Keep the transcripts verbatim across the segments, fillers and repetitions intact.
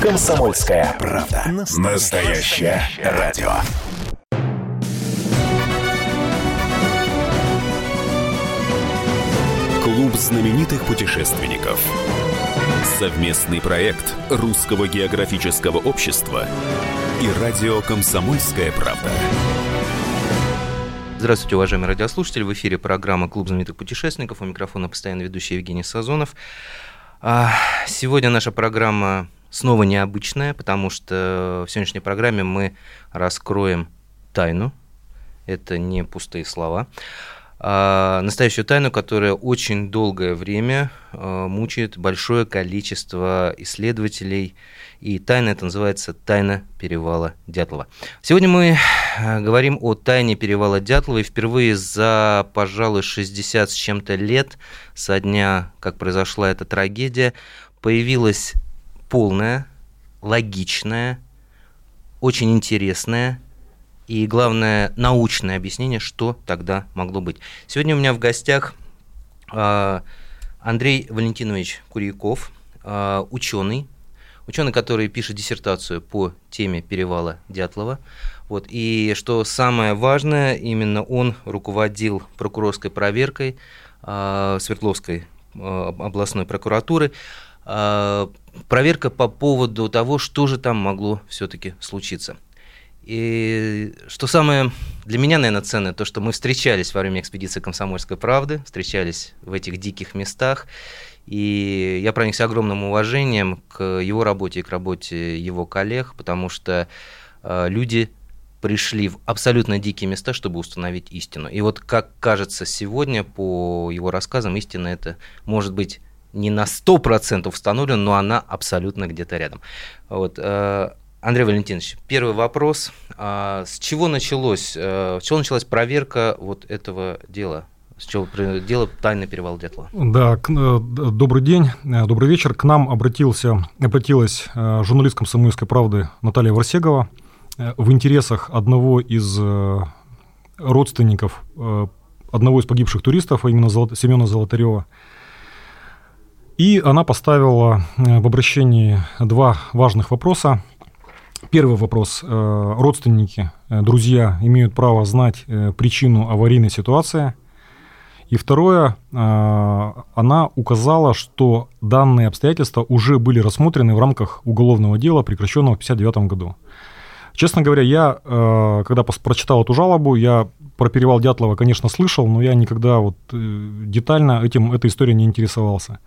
Комсомольская правда. Настоящее радио. Клуб знаменитых путешественников. Совместный проект Русского географического общества и радио «Комсомольская правда». Здравствуйте, уважаемые радиослушатели. В эфире программа «Клуб знаменитых путешественников». У микрофона постоянно ведущий Евгений Сазонов. Сегодня наша программа снова необычная, потому что в сегодняшней программе мы раскроем тайну. Это не пустые слова. Настоящую тайну, которая очень долгое время мучает большое количество исследователей. И тайна это называется «Тайна перевала Дятлова». Сегодня мы говорим о тайне перевала Дятлова. И впервые за, пожалуй, шестьдесят с чем-то лет, со дня, как произошла эта трагедия, появилась полная, логичная, очень интересная и, главное, научное объяснение, что тогда могло быть. Сегодня у меня в гостях э, Андрей Валентинович Курьяков, э, ученый, ученый, который пишет диссертацию по теме перевала Дятлова. Вот, и что самое важное, именно он руководил прокурорской проверкой э, Свердловской э, областной прокуратуры. Э, проверка по поводу того, что же там могло все-таки случиться. И что самое для меня, наверное, ценное, то, что мы встречались во время экспедиции «Комсомольской правды», встречались в этих диких местах, и я проникся огромным уважением к его работе и к работе его коллег, потому что э, люди пришли в абсолютно дикие места, чтобы установить истину. И вот, как кажется сегодня, по его рассказам, истина это может быть не на сто процентов установлена, но она абсолютно где-то рядом. Вот, э, Андрей Валентинович, первый вопрос. А с чего началось, с чего началась проверка вот этого дела? С чего дело тайны перевала Дятлова? Да, к, добрый день, добрый вечер. К нам обратился, обратилась журналист «Комсомольской правды» Наталья Варсегова в интересах одного из родственников, одного из погибших туристов, а именно Семена Золотарева. И она поставила в обращении два важных вопроса. Первый вопрос. Родственники, друзья имеют право знать причину аварийной ситуации. И второе. Она указала, что данные обстоятельства уже были рассмотрены в рамках уголовного дела, прекращенного в тысяча девятьсот пятьдесят девятом году. Честно говоря, я, когда прочитал эту жалобу, я про перевал Дятлова, конечно, слышал, но я никогда вот детально этим, этой историей не интересовался.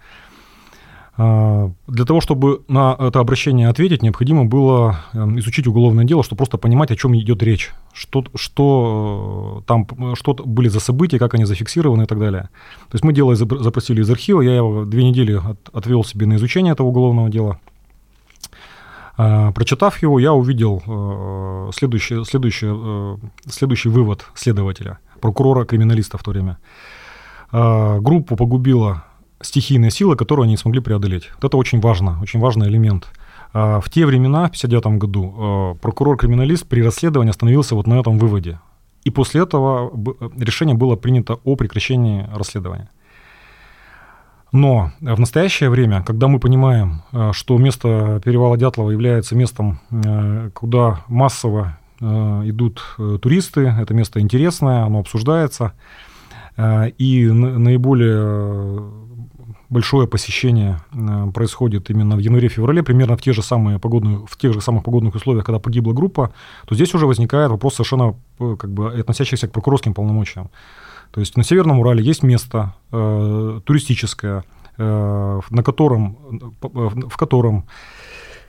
Для того, чтобы на это обращение ответить, необходимо было изучить уголовное дело, чтобы просто понимать, о чем идет речь, что, что там что были за события, как они зафиксированы и так далее. То есть мы дело запросили из архива, я его две недели от, отвел себе на изучение этого уголовного дела. Прочитав его, я увидел следующий, следующий, следующий вывод следователя, прокурора-криминалиста в то время. Группу погубила стихийная сила, которую они не смогли преодолеть. Вот это очень важно, очень важный элемент. В те времена, в тысяча девятьсот пятьдесят девятом году, прокурор-криминалист при расследовании остановился вот на этом выводе. И после этого решение было принято о прекращении расследования. Но в настоящее время, когда мы понимаем, что место перевала Дятлова является местом, куда массово идут туристы, это место интересное, оно обсуждается, и наиболее большое посещение происходит именно в январе-феврале, примерно в, те же самые погодные, в тех же самых погодных условиях, когда погибла группа, то здесь уже возникает вопрос, совершенно как бы, относящийся к прокурорским полномочиям. То есть на Северном Урале есть место э, туристическое, э, на котором, в котором,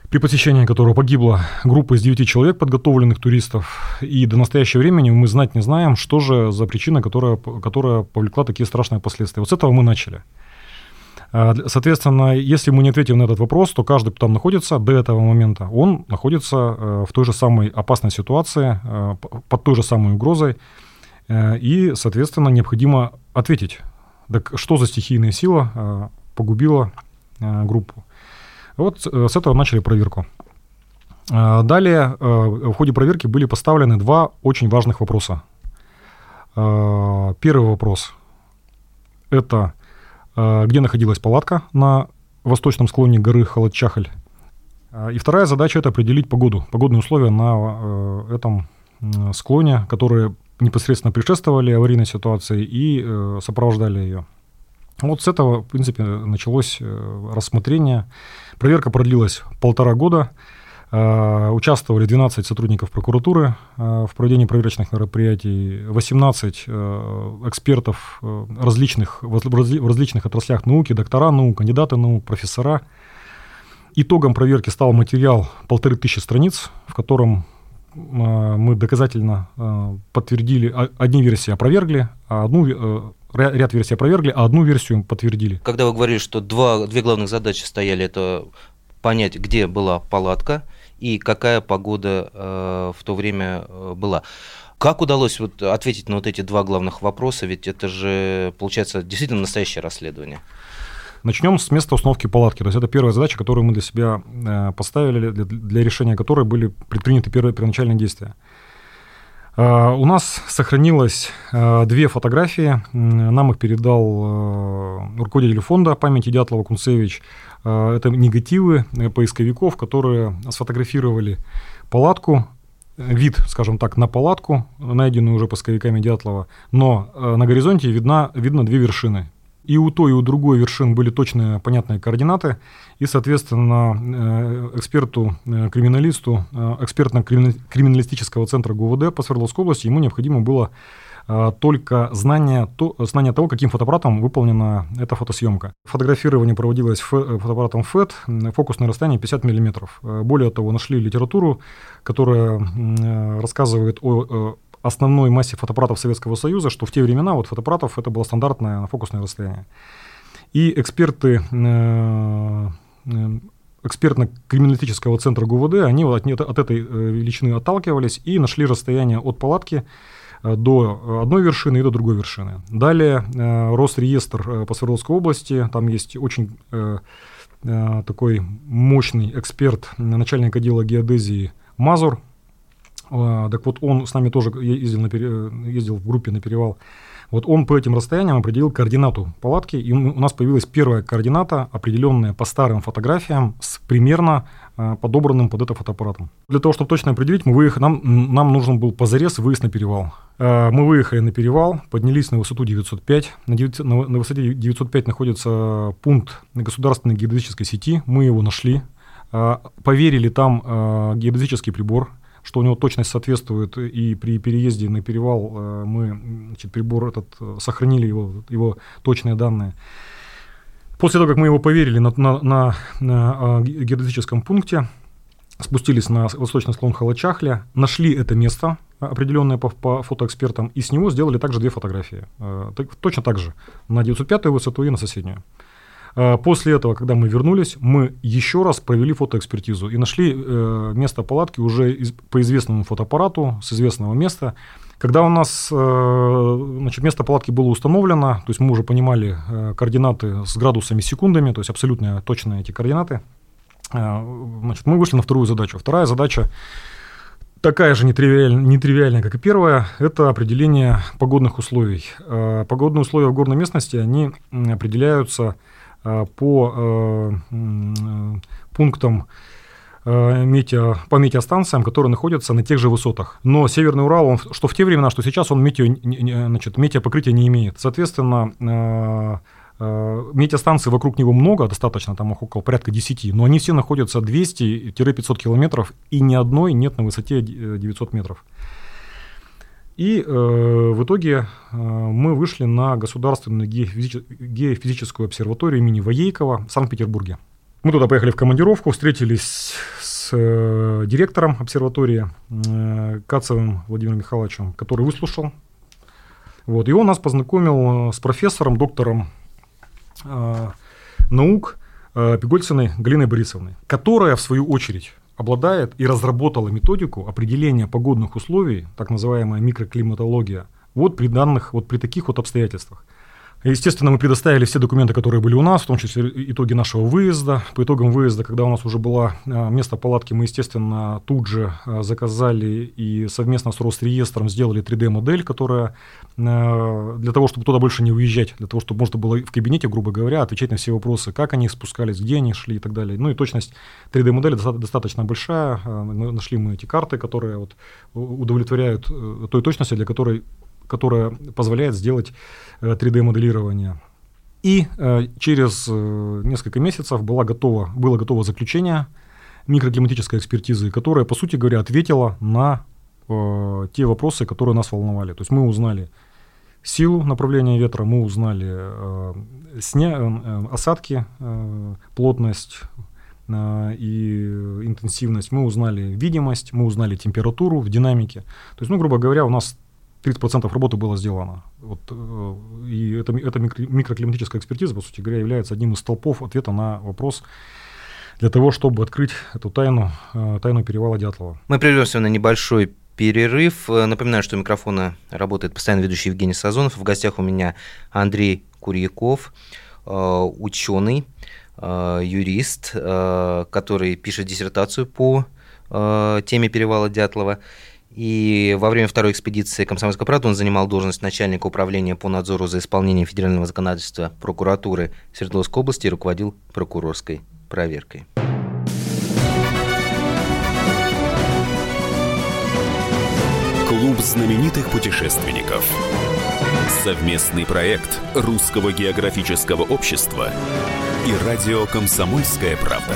при посещении которого погибла группа из девяти человек, подготовленных туристов, и до настоящего времени мы знать не знаем, что же за причина, которая, которая повлекла такие страшные последствия. Вот с этого мы начали. Соответственно, если мы не ответим на этот вопрос, то каждый, кто там находится до этого момента, он находится в той же самой опасной ситуации, под той же самой угрозой, и, соответственно, необходимо ответить, так что за стихийная сила погубила группу. Вот с этого начали проверку. Далее в ходе проверки были поставлены два очень важных вопроса. Первый вопрос – это где находилась палатка на восточном склоне горы Холатчахль. И вторая задача — это определить погоду, погодные условия на этом склоне, которые непосредственно предшествовали аварийной ситуации и сопровождали ее. Вот с этого, в принципе, началось рассмотрение. Проверка продлилась полтора года. Участвовали двенадцать сотрудников прокуратуры в проведении проверочных мероприятий, восемнадцать экспертов различных, в различных отраслях науки, доктора наук, кандидаты наук, профессора. Итогом проверки стал материал полторы тысячи страниц, в котором мы доказательно подтвердили, одни версии опровергли, а одну... Ряд версий опровергли, а одну версию подтвердили. Когда вы говорили, что два, две главных задачи стояли, это понять, где была палатка и какая погода э, в то время э, была. Как удалось вот, ответить на вот эти два главных вопроса? Ведь это же, получается, действительно настоящее расследование. Начнем с места установки палатки. То есть это первая задача, которую мы для себя э, поставили, для, для решения которой были предприняты первые первоначальные действия. У нас сохранилось две фотографии, нам их передал руководитель фонда памяти Дятлова Кунцевич. Это негативы поисковиков, которые сфотографировали палатку, вид, скажем так, на палатку, найденную уже поисковиками Дятлова, но на горизонте видно, видно две вершины. И у той, и у другой вершин были точные, понятные координаты, и, соответственно, эксперту-криминалисту, экспертно-криминалистического центра ГУВД по Свердловской области ему необходимо было только знание, то, знание того, каким фотоаппаратом выполнена эта фотосъемка. Фотографирование проводилось фотоаппаратом ФЭТ, фокусное расстояние пятьдесят миллиметров. Более того, нашли литературу, которая рассказывает о... основной массе фотоаппаратов Советского Союза, что в те времена вот, фотоаппаратов это было стандартное фокусное расстояние. И эксперты э, э, экспертно-криминалистического центра ГУВД, они вот от, от этой величины отталкивались и нашли расстояние от палатки до одной вершины и до другой вершины. Далее э, Росреестр по Свердловской области, там есть очень э, э, такой мощный эксперт, начальник отдела геодезии Мазур. Так вот, он с нами тоже ездил, на пере... ездил в группе на перевал. Вот он по этим расстояниям определил координату палатки, и у нас появилась первая координата, определенная по старым фотографиям, с примерно подобранным под это фотоаппаратом. Для того, чтобы точно определить, мы выехали... нам, нам нужен был позарез выезд на перевал. Мы выехали на перевал, поднялись на высоту девятьсот пять. На, девяти... на высоте девятьсот пять находится пункт государственной геодезической сети. Мы его нашли, поверили там геодезический прибор, что у него точность соответствует, и при переезде на перевал мы, значит, прибор этот, сохранили его, его точные данные. После того, как мы его поверили на, на, на, на геодезическом пункте, спустились на восточный склон Холатчахля, нашли это место, определенное по, по фотоэкспертам, и с него сделали также две фотографии. Точно так же, на девятьсот пятую высоту и на соседнюю. После этого, когда мы вернулись, мы еще раз провели фотоэкспертизу и нашли э, место палатки уже из, по известному фотоаппарату с известного места. Когда у нас э, значит, место палатки было установлено, то есть мы уже понимали э, координаты с градусами, секундами, то есть абсолютно точно эти координаты, э, значит, мы вышли на вторую задачу. Вторая задача такая же нетривиальная, нетривиальная, как и первая, это определение погодных условий. Э, погодные условия в горной местности, они определяются по э, пунктам э, метео, по метеостанциям, которые находятся на тех же высотах. Но Северный Урал, он, что в те времена, что сейчас, он метео, не, значит, метеопокрытия не имеет. Соответственно, э, э, метеостанций вокруг него много, достаточно, там около порядка десяти, но они все находятся двести-пятьсот километров, и ни одной нет на высоте девятьсот метров. И э, в итоге э, мы вышли на Государственную геофизич... геофизическую обсерваторию имени Воейкова в Санкт-Петербурге. Мы туда поехали в командировку, встретились с э, директором обсерватории э, Кацевым Владимиром Михайловичем, который выслушал. Вот, и он нас познакомил с профессором, доктором э, наук э, Пигольциной Галиной Борисовной, которая, в свою очередь, обладает и разработала методику определения погодных условий, так называемая микроклиматология, вот при данных, вот при таких вот обстоятельствах. Естественно, мы предоставили все документы, которые были у нас, в том числе итоги нашего выезда. По итогам выезда, когда у нас уже было место палатки, мы, естественно, тут же заказали и совместно с Росреестром сделали три дэ модель, которая для того, чтобы туда больше не уезжать, для того, чтобы можно было в кабинете, грубо говоря, отвечать на все вопросы, как они спускались, где они шли и так далее. Ну и точность три дэ модели достаточно большая. Нашли мы эти карты, которые вот удовлетворяют той точности, для которой которая позволяет сделать три дэ моделирование. И э, через э, несколько месяцев была готова, было готово заключение микроклиматической экспертизы, которая, по сути говоря, ответила на э, те вопросы, которые нас волновали. То есть мы узнали силу направления ветра, мы узнали э, сня, э, осадки, э, плотность и интенсивность, мы узнали видимость, мы узнали температуру в динамике. То есть, ну, грубо говоря, у нас тридцать процентов работы было сделано. Вот, и эта, эта микроклиматическая экспертиза, по сути говоря, является одним из столпов ответа на вопрос для того, чтобы открыть эту тайну, тайну перевала Дятлова. Мы прервемся на небольшой перерыв. Напоминаю, что у микрофона работает постоянно ведущий Евгений Сазонов. В гостях у меня Андрей Курьяков, ученый, юрист, который пишет диссертацию по теме перевала Дятлова. И во время второй экспедиции «Комсомольской правды» он занимал должность начальника управления по надзору за исполнением федерального законодательства прокуратуры Свердловской области и руководил прокурорской проверкой. Клуб знаменитых путешественников. Совместный проект Русского географического общества и радио «Комсомольская правда».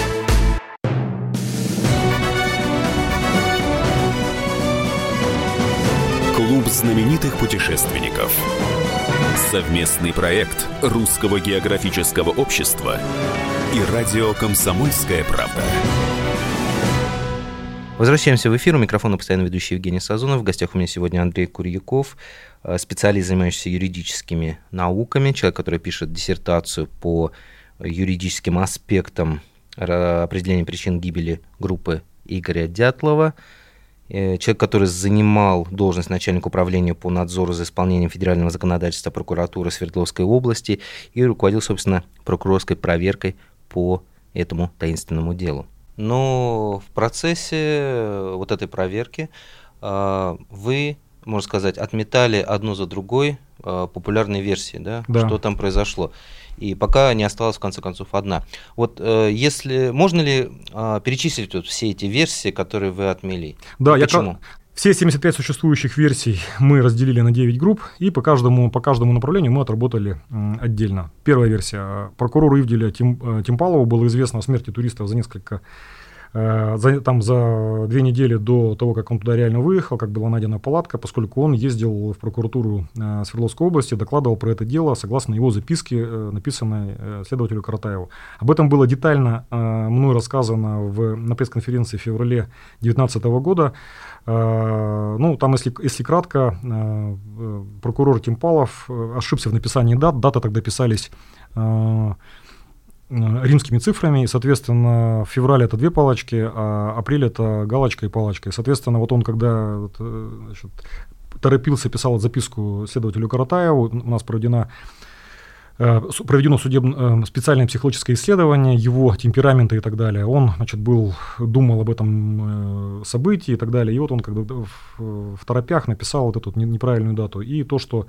Клуб знаменитых путешественников. Совместный проект Русского географического общества и радио «Комсомольская правда». Возвращаемся в эфир. У микрофона постоянно ведущий Евгений Сазонов. В гостях у меня сегодня Андрей Курьяков, специалист, занимающийся юридическими науками, человек, который пишет диссертацию по юридическим аспектам определения причин гибели группы Игоря Дятлова. Человек, который занимал должность начальника управления по надзору за исполнением федерального законодательства прокуратуры Свердловской области и руководил, собственно, прокурорской проверкой по этому таинственному делу. Но в процессе вот этой проверки вы, можно сказать, отметали одну за другой популярные версии, да? Да. Что там произошло. И пока не осталась, в конце концов, одна. Вот если можно ли а, перечислить вот все эти версии, которые вы отмели? Да, я почему? Все семьдесят пять существующих версий мы разделили на девять групп, и по каждому, по каждому направлению мы отработали м, отдельно. Первая версия. Прокурору Ивделя Тим, Тимпалову было известно о смерти туриста за несколько... Э, за, там, за две недели до того, как он туда реально выехал, как была найдена палатка, поскольку он ездил в прокуратуру э, Свердловской области, докладывал про это дело согласно его записке, э, написанной э, следователю Каратаеву. Об этом было детально э, мной рассказано в, на пресс-конференции в феврале две тысячи девятнадцатого года. Э, ну, там, если, если кратко, э, прокурор Тимпалов ошибся в написании дат. Даты тогда писались... Э, римскими цифрами, и, соответственно, в феврале это две палочки, а апрель это галочка и палочка. И, соответственно, вот он, когда значит, торопился, писал записку следователю Каратаеву, у нас проведена, проведено судебное, специальное психологическое исследование его темперамента и так далее. Он, значит, был, думал об этом событии и так далее. И вот он когда в, в торопях написал вот эту неправильную дату. И то, что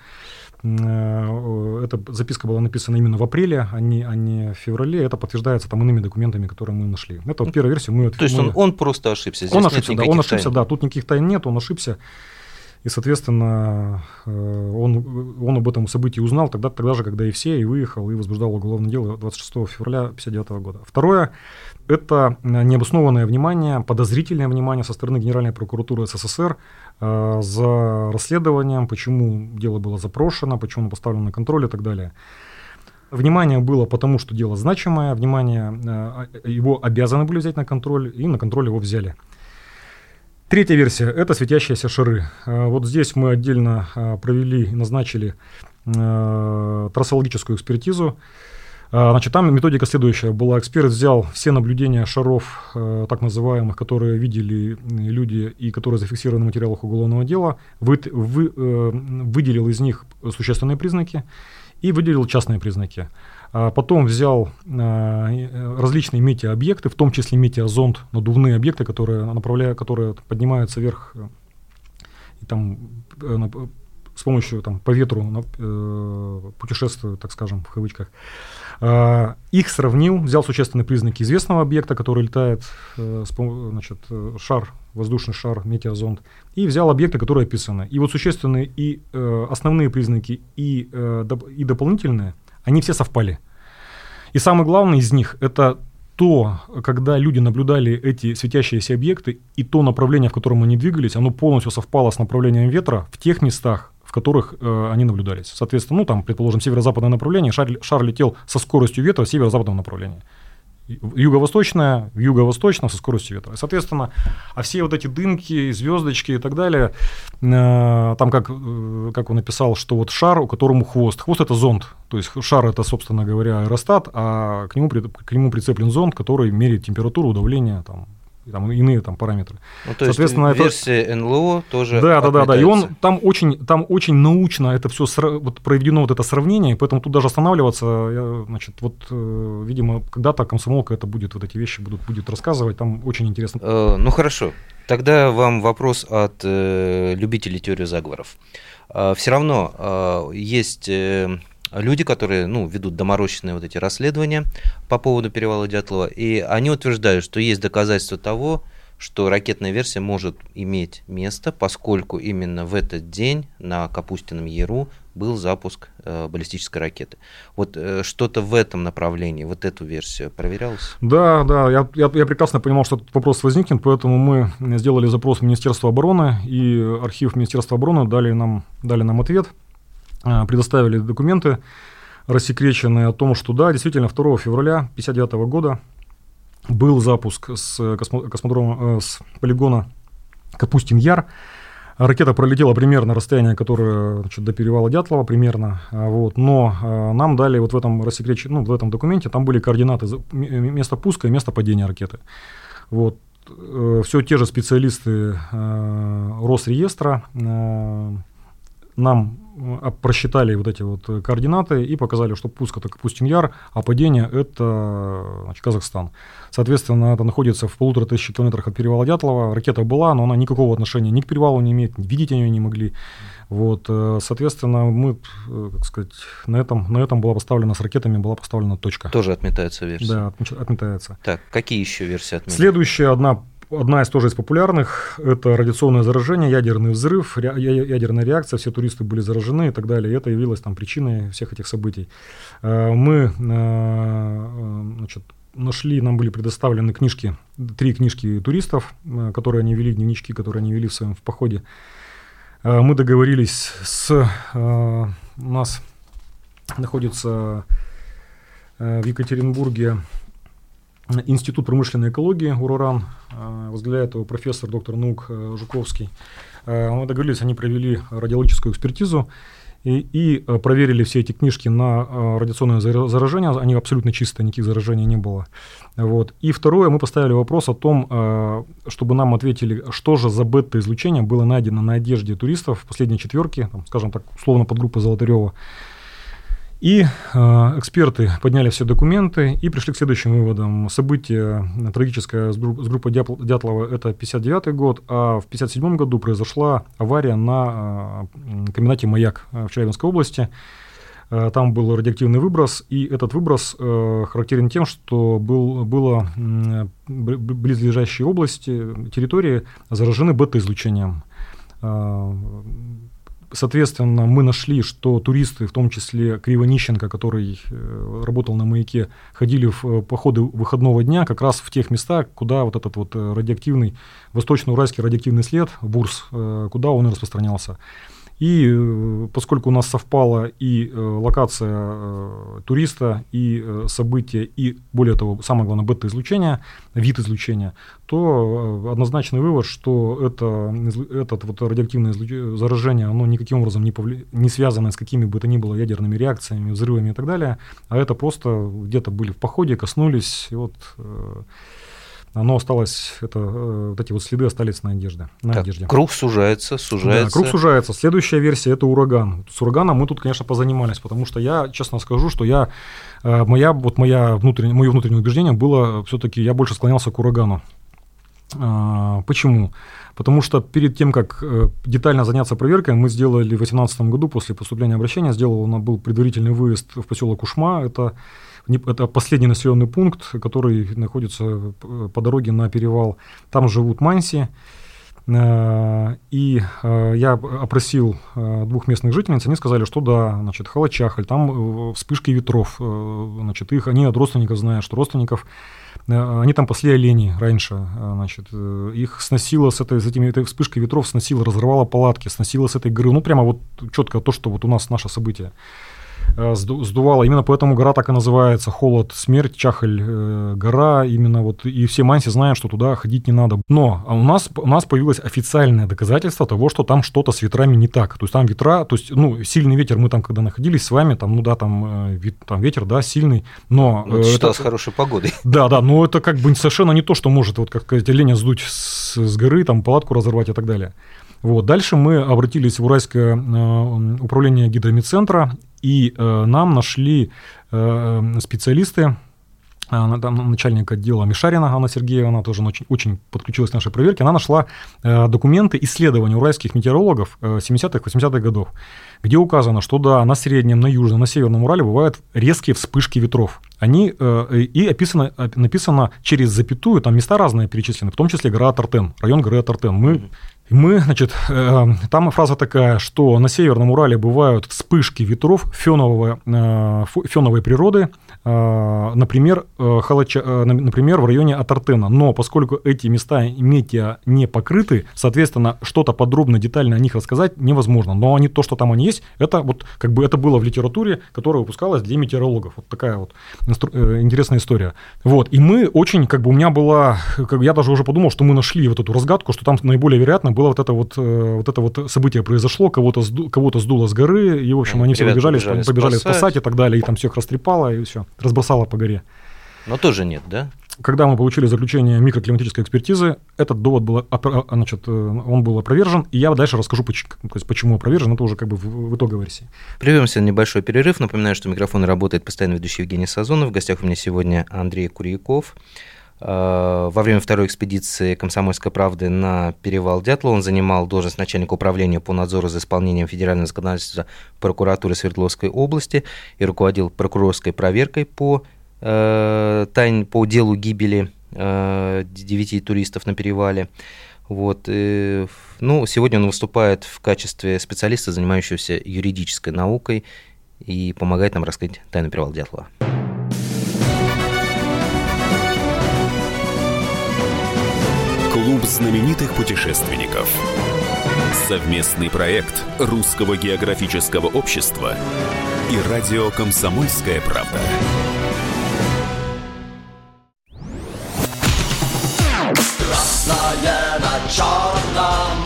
эта записка была написана именно в апреле, а не, а не в феврале. Это подтверждается там иными документами, которые мы нашли. Это вот первая версия. Мы отв... То есть мы... он, он просто ошибся? Здесь он ошибся, да, он ошибся да, тут никаких тайн нет, он ошибся. И, соответственно, он, он об этом событии узнал тогда, тогда же, когда и все, и выехал, и возбуждал уголовное дело двадцать шестого февраля тысяча девятьсот пятьдесят девятого года. Второе – это необоснованное внимание, подозрительное внимание со стороны Генеральной прокуратуры СССР э, за расследованием, почему дело было запрошено, почему оно поставлено на контроль и так далее. Внимание было потому, что дело значимое, внимание, его обязаны были взять на контроль, и на контроль его взяли. Третья версия – это светящиеся шары. Вот здесь мы отдельно провели и назначили трассологическую экспертизу. Значит, там методика следующая была. Эксперт взял все наблюдения шаров, э, так называемых, которые видели люди и которые зафиксированы в материалах уголовного дела, вы, вы, э, выделил из них существенные признаки и выделил частные признаки. А потом взял э, различные метеообъекты, в том числе метеозонд, надувные объекты, которые, направляя, которые поднимаются вверх э, и там, э, на, с помощью там, по ветру э, путешествуют, так скажем, в кавычках. Uh, их сравнил, взял существенные признаки известного объекта, который летает, uh, спом- значит, шар, воздушный шар, метеозонд, и взял объекты, которые описаны. И вот существенные и uh, основные признаки, и, uh, доп- и дополнительные, они все совпали. И самый главный из них — это то, когда люди наблюдали эти светящиеся объекты, и то направление, в котором они двигались, оно полностью совпало с направлением ветра в тех местах, в которых э, они наблюдались. Соответственно, ну там, предположим, северо-западное направление, шар, шар летел со скоростью ветра в северо-западном направлении. Юго-восточное, юго-восточное со скоростью ветра. Соответственно, а все вот эти дымки, звездочки и так далее, э, там как, э, как он написал, что вот шар, у которому хвост. Хвост — это зонд, то есть шар — это, собственно говоря, аэростат, а к нему, к нему прицеплен зонд, который меряет температуру, давление, там, там иные там параметры. Ну, то соответственно, есть версия это... эн эл о тоже. Да, да, да, да. И он там очень, там очень научно это все сра... вот, проведено вот это сравнение, поэтому тут даже останавливаться, я, значит, вот, э, видимо, когда-то комсомолка это будет, вот эти вещи будут, будет рассказывать, там очень интересно. Э, ну хорошо, тогда вам вопрос от э, любителей теории заговоров. Э, все равно э, есть э, люди, которые, ну, ведут доморощенные вот эти расследования по поводу перевала Дятлова, и они утверждают, что есть доказательства того, что ракетная версия может иметь место, поскольку именно в этот день на Капустином-Яру был запуск э, баллистической ракеты. Вот э, что-то в этом направлении, вот эту версию проверялось? Да, да, я, я, я прекрасно понимал, что этот вопрос возникнет, поэтому мы сделали запрос в Министерство обороны, и архив Министерства обороны дали нам, дали нам ответ. Предоставили документы, рассекреченные о том, что да, действительно, второго февраля тысяча девятьсот пятьдесят девятого года был запуск с, космодрома, с полигона Капустин-Яр. Ракета пролетела примерно расстояние, которое, значит, до перевала Дятлова, примерно. Вот, но нам дали вот в этом рассекреч... ну, в этом документе, там были координаты места пуска и места падения ракеты. Вот. Все те же специалисты Росреестра нам просчитали вот эти вот координаты и показали, что пуск — это Капустин-Яр, а падение — это, значит, Казахстан. Соответственно, это находится в полутора тысячи километрах от перевала Дятлова. Ракета была, но она никакого отношения ни к перевалу не имеет, видеть ее не могли. Вот, соответственно, мы, так сказать, на этом, на этом была поставлена, с ракетами была поставлена точка. Тоже отметается версия. Да, отметается. Так, какие еще версии отметили? Следующая одна. Одна из тоже из популярных – это радиационное заражение, ядерный взрыв, ре, ядерная реакция, все туристы были заражены и так далее. И это явилось там причиной всех этих событий. Мы, значит, нашли, нам были предоставлены книжки, три книжки туристов, которые они вели, дневнички, которые они вели в своем в походе. Мы договорились с… У нас находится в Екатеринбурге Институт промышленной экологии УРОРАН, возглавляет его профессор, доктор наук Жуковский. Мы договорились, они провели радиологическую экспертизу и, и проверили все эти книжки на радиационное заражение. Они абсолютно чистые, никаких заражений не было. Вот. И второе, мы поставили вопрос о том, чтобы нам ответили, что же за бета-излучение было найдено на одежде туристов в последней четверке, там, скажем так, условно подгруппы Золотарева. И э, эксперты подняли все документы и пришли к следующим выводам. Событие трагическое с, гру- с группой Дятлова – это тысяча девятьсот пятьдесят девятый год, а в тысяча девятьсот пятьдесят седьмом году произошла авария на э, комбинате «Маяк» в Челябинской области. Э, там был радиоактивный выброс, и этот выброс э, характерен тем, что был, было э, близлежащие области, территории заражены бета-излучением. Э, Соответственно, мы нашли, что туристы, в том числе Кривонищенко, который работал на «Маяке», ходили в походы выходного дня как раз в тех местах, куда вот этот вот радиоактивный, восточноуральский радиоактивный след, ВУРС, куда он распространялся. И поскольку у нас совпала и локация туриста, и события, и, более того, самое главное, бета-излучение, вид излучения, то однозначный вывод, что это, это вот радиоактивное заражение, оно никаким образом не, повли... не связано с какими бы то ни было ядерными реакциями, взрывами и так далее, а это просто где-то были в походе, коснулись, и вот... Оно осталось, это, вот эти вот следы остались на одежде. На так, одежде. Круг сужается, сужается. Да, круг сужается. Следующая версия – это ураган. С ураганом мы тут, конечно, позанимались, потому что я, честно скажу, что я, моя, вот моя внутренняя, мое внутреннее убеждение было все-таки, я больше склонялся к урагану. Почему? Потому что перед тем, как детально заняться проверкой, мы сделали в две тысячи восемнадцатом году, после поступления обращения, сделал, у нас был предварительный выезд в поселок Ушма, это... Это последний населенный пункт, который находится по дороге на перевал. Там живут манси. И я опросил двух местных жительниц, они сказали, что да, значит, Холатчахль, там вспышки ветров, значит, их, они от родственников знают, что родственников, они там пасли оленей раньше, значит, их сносило с этой, с этими, этой вспышкой ветров, сносило, разорвало палатки, сносило с этой горы, ну прямо вот четко то, что вот у нас наше событие. Сдувало. Именно поэтому гора так и называется. Холод, смерть, чахль, э, гора. Именно вот. И все манси знают, что туда ходить не надо. Но у нас, у нас появилось официальное доказательство того, что там что-то с ветрами не так. То есть там ветра, то есть, ну, сильный ветер, мы там когда находились с вами, там, ну да, там, э, там ветер, да, сильный, но... Э, это считалось хорошей погодой. Да, да, но это как бы совершенно не то, что может, вот как сказать, оленя сдуть с, с горы, там, палатку разорвать и так далее. Вот. Дальше мы обратились в Уральское э, управление гидромедцентра, и э, нам нашли э, специалисты, э, там, начальник отдела Мишарина Анна Сергеевна, она тоже очень, очень подключилась к нашей проверке, она нашла э, документы исследований уральских метеорологов э, семидесятых-восьмидесятых годов, где указано, что да, на Среднем, на Южном, на Северном Урале бывают резкие вспышки ветров. Они э, и описано, написано через запятую, там места разные перечислены, в том числе гора Тартен, район горы Тартен. Мы... Мы, значит, э, там фраза такая, что на Северном Урале бывают вспышки ветров фенового, э, феновой природы, э, например, э, Холача, э, например, в районе Отортена. Но поскольку эти места метео не покрыты, соответственно, что-то подробно, детально о них рассказать невозможно. Но они, то, что там они есть, это вот как бы это было в литературе, которая выпускалась для метеорологов. Вот такая вот инстру- э, интересная история. Вот. И мы очень, как бы у меня была, как, я даже уже подумал, что мы нашли вот эту разгадку, что там наиболее вероятно было вот это вот, вот это вот событие произошло, кого-то, сду, кого-то сдуло с горы, и, в общем, они все побежали, побежали, побежали спасать. спасать и так далее, и там всех растрепало, и все, разбросало по горе. Но тоже нет, да? Когда мы получили заключение микроклиматической экспертизы, этот довод был, значит, он был опровержен, и я дальше расскажу, почему опровержен, это уже как бы в итоговой версии. Прервемся на небольшой перерыв. Напоминаю, что микрофон работает постоянно ведущий Евгений Сазонов. В гостях у меня сегодня Андрей Курьяков. Во время второй экспедиции «Комсомольской правды» на перевал Дятлова он занимал должность начальника управления по надзору за исполнением федерального законодательства прокуратуры Свердловской области и руководил прокурорской проверкой по, э, тайн, по делу гибели э, девяти туристов на перевале. Вот, и, ну, сегодня он выступает в качестве специалиста, занимающегося юридической наукой, и помогает нам раскрыть тайну перевала Дятлова. Клуб знаменитых путешественников. Совместный проект Русского географического общества и радио «Комсомольская правда». Красное на черном.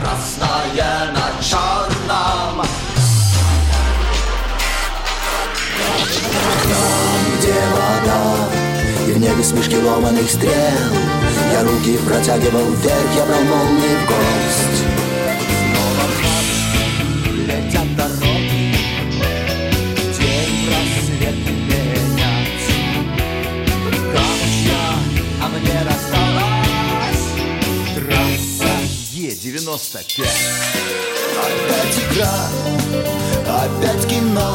Красное на черном. Там, где вода. И в небе смешки ломаных стрел. Я руки протягивал вверх, я брал молнии в гость. И снова летят дороги. День рассвет менять. Как я, а мне рассталась трасса Е девяносто пять. Опять игра, опять кино.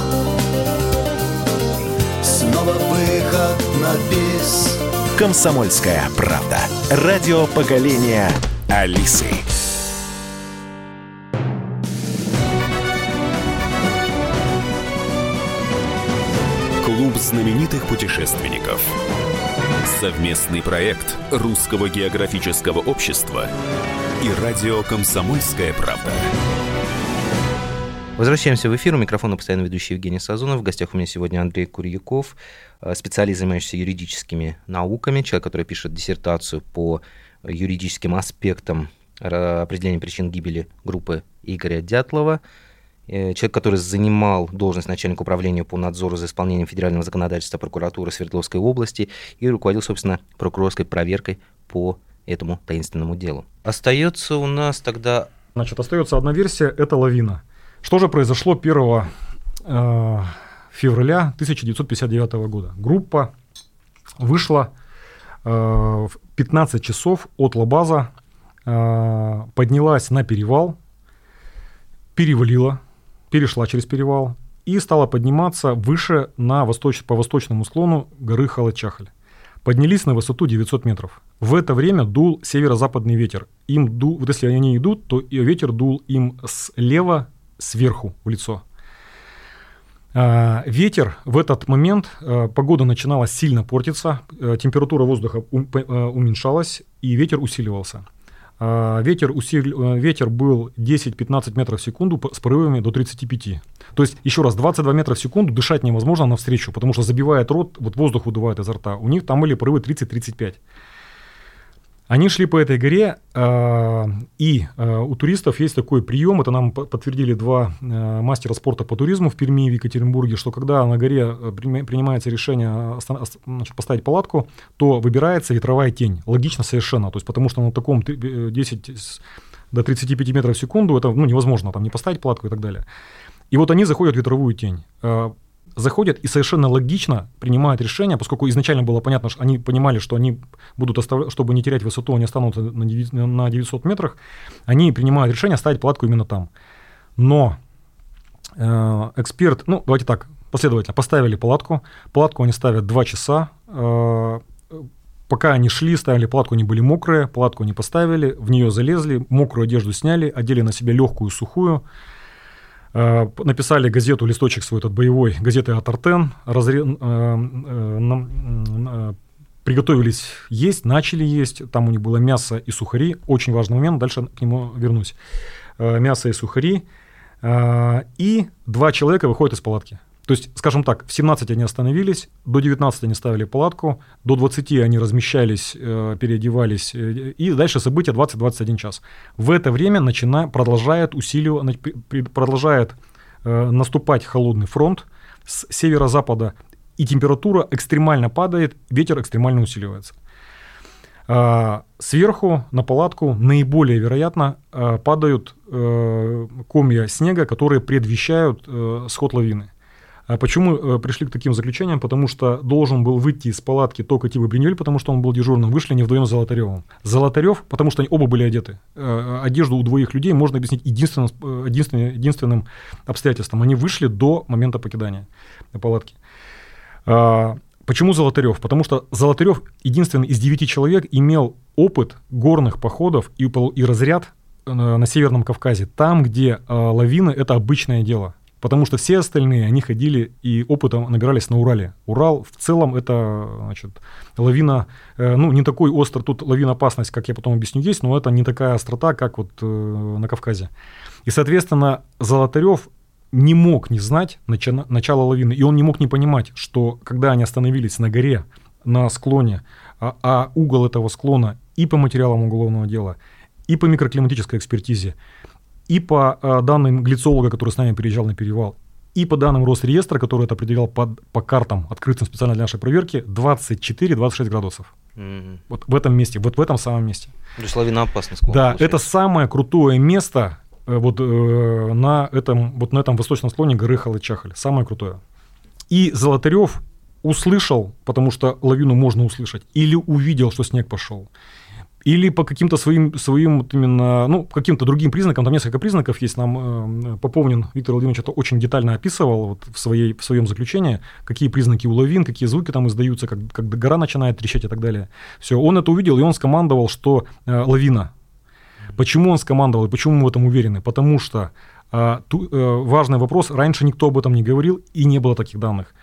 Снова выход на бис. «Комсомольская правда». Радио поколения Алисы. Клуб знаменитых путешественников. Совместный проект Русского географического общества и радио «Комсомольская правда». Возвращаемся в эфир. У микрофона постоянно ведущий Евгений Сазонов. В гостях у меня сегодня Андрей Курьяков, специалист, занимающийся юридическими науками, человек, который пишет диссертацию по юридическим аспектам определения причин гибели группы Игоря Дятлова. Человек, который занимал должность начальника управления по надзору за исполнением федерального законодательства прокуратуры Свердловской области и руководил, собственно, прокурорской проверкой по этому таинственному делу. Остается у нас тогда... Значит, остается одна версия – это лавина. Что же произошло первого февраля тысяча девятьсот пятьдесят девятого года? Группа вышла в пятнадцать часов от Лабаза, поднялась на перевал, перевалила, перешла через перевал и стала подниматься выше на восточ... по восточному склону горы Холатчахль. Поднялись на высоту девятьсот метров. В это время дул северо-западный ветер. Им ду... вот если они идут, то ветер дул им слева, сверху в лицо. Ветер в этот момент, погода начинала сильно портиться, температура воздуха уменьшалась и ветер усиливался. Ветер, усили... ветер был десять-пятнадцать метров в секунду с порывами до тридцати пяти. То есть, еще раз, двадцать два метра в секунду дышать невозможно навстречу, потому что забивает рот, вот воздух выдувает изо рта. У них там были порывы тридцать-тридцать пять. Они шли по этой горе, и у туристов есть такой прием, это нам подтвердили два мастера спорта по туризму в Перми и в Екатеринбурге, что когда на горе принимается решение поставить палатку, то выбирается ветровая тень. Логично совершенно, то есть потому что на таком десять до тридцати пяти метров в секунду это, ну, невозможно, там не поставить палатку и так далее. И вот они заходят в ветровую тень. Заходят и совершенно логично принимают решение, поскольку изначально было понятно, что они понимали, что они будут оставлять, чтобы не терять высоту, они останутся на девятьсот метрах, они принимают решение оставить палатку именно там. Но э, эксперт, ну давайте так, последовательно, поставили палатку, палатку они ставят два часа, э, пока они шли, ставили палатку, они были мокрые, палатку не поставили, в нее залезли, мокрую одежду сняли, одели на себя легкую, сухую, написали газету, листочек свой, этот боевой, газеты «Отортен», разре... приготовились есть, начали есть, там у них было мясо и сухари, очень важный момент, дальше к нему вернусь, мясо и сухари, и два человека выходят из палатки. То есть, скажем так, в семнадцать они остановились, до девятнадцати они ставили палатку, до двадцати они размещались, переодевались, и дальше события двадцать-двадцать один час. В это время начина... продолжает, усиливать, продолжает наступать холодный фронт с северо-запада, и температура экстремально падает, ветер экстремально усиливается. Сверху на палатку наиболее вероятно падают комья снега, которые предвещают сход лавины. Почему пришли к таким заключениям? Потому что должен был выйти из палатки только Тибо-Бриньоль, потому что он был дежурным, вышли не вдвоем с Золотаревым. Золотарев, потому что они оба были одеты. Одежду у двоих людей можно объяснить единственным, единственным, единственным обстоятельством. Они вышли до момента покидания палатки. Почему Золотарев? Потому что Золотарев, единственный из девяти человек, имел опыт горных походов и, и разряд на Северном Кавказе, там, где лавины – это обычное дело. Потому что все остальные, они ходили и опытом набирались на Урале. Урал в целом это, значит, лавина, ну не такой острый, тут лавина опасность, как я потом объясню, есть, но это не такая острота, как вот на Кавказе. И, соответственно, Золотарев не мог не знать начала лавины, и он не мог не понимать, что когда они остановились на горе, на склоне, а угол этого склона и по материалам уголовного дела, и по микроклиматической экспертизе, и по э, данным глицолога, который с нами приезжал на перевал, и по данным Росреестра, который это определял под, по картам, открытым специально для нашей проверки, двадцать четыре — двадцать шесть градусов. Mm-hmm. Вот в этом месте, вот в этом самом месте. То есть лавина опасна. Склон, да, получается. Это самое крутое место э, вот, э, на этом, вот на этом восточном склоне горы Холатчахль. Самое крутое. И Золотарев услышал, потому что лавину можно услышать, или увидел, что снег пошел. Или по каким-то своим, своим вот именно, ну, каким-то другим признакам, там несколько признаков есть, нам э, Поповнин Виктор Владимирович это очень детально описывал вот, в, своей, в своем заключении, какие признаки у лавин, какие звуки там издаются, как, как гора начинает трещать и так далее. Все, он это увидел, и он скомандовал, что э, лавина. Почему он скомандовал и почему мы в этом уверены? Потому что э, ту, э, важный вопрос, раньше никто об этом не говорил и не было таких данных.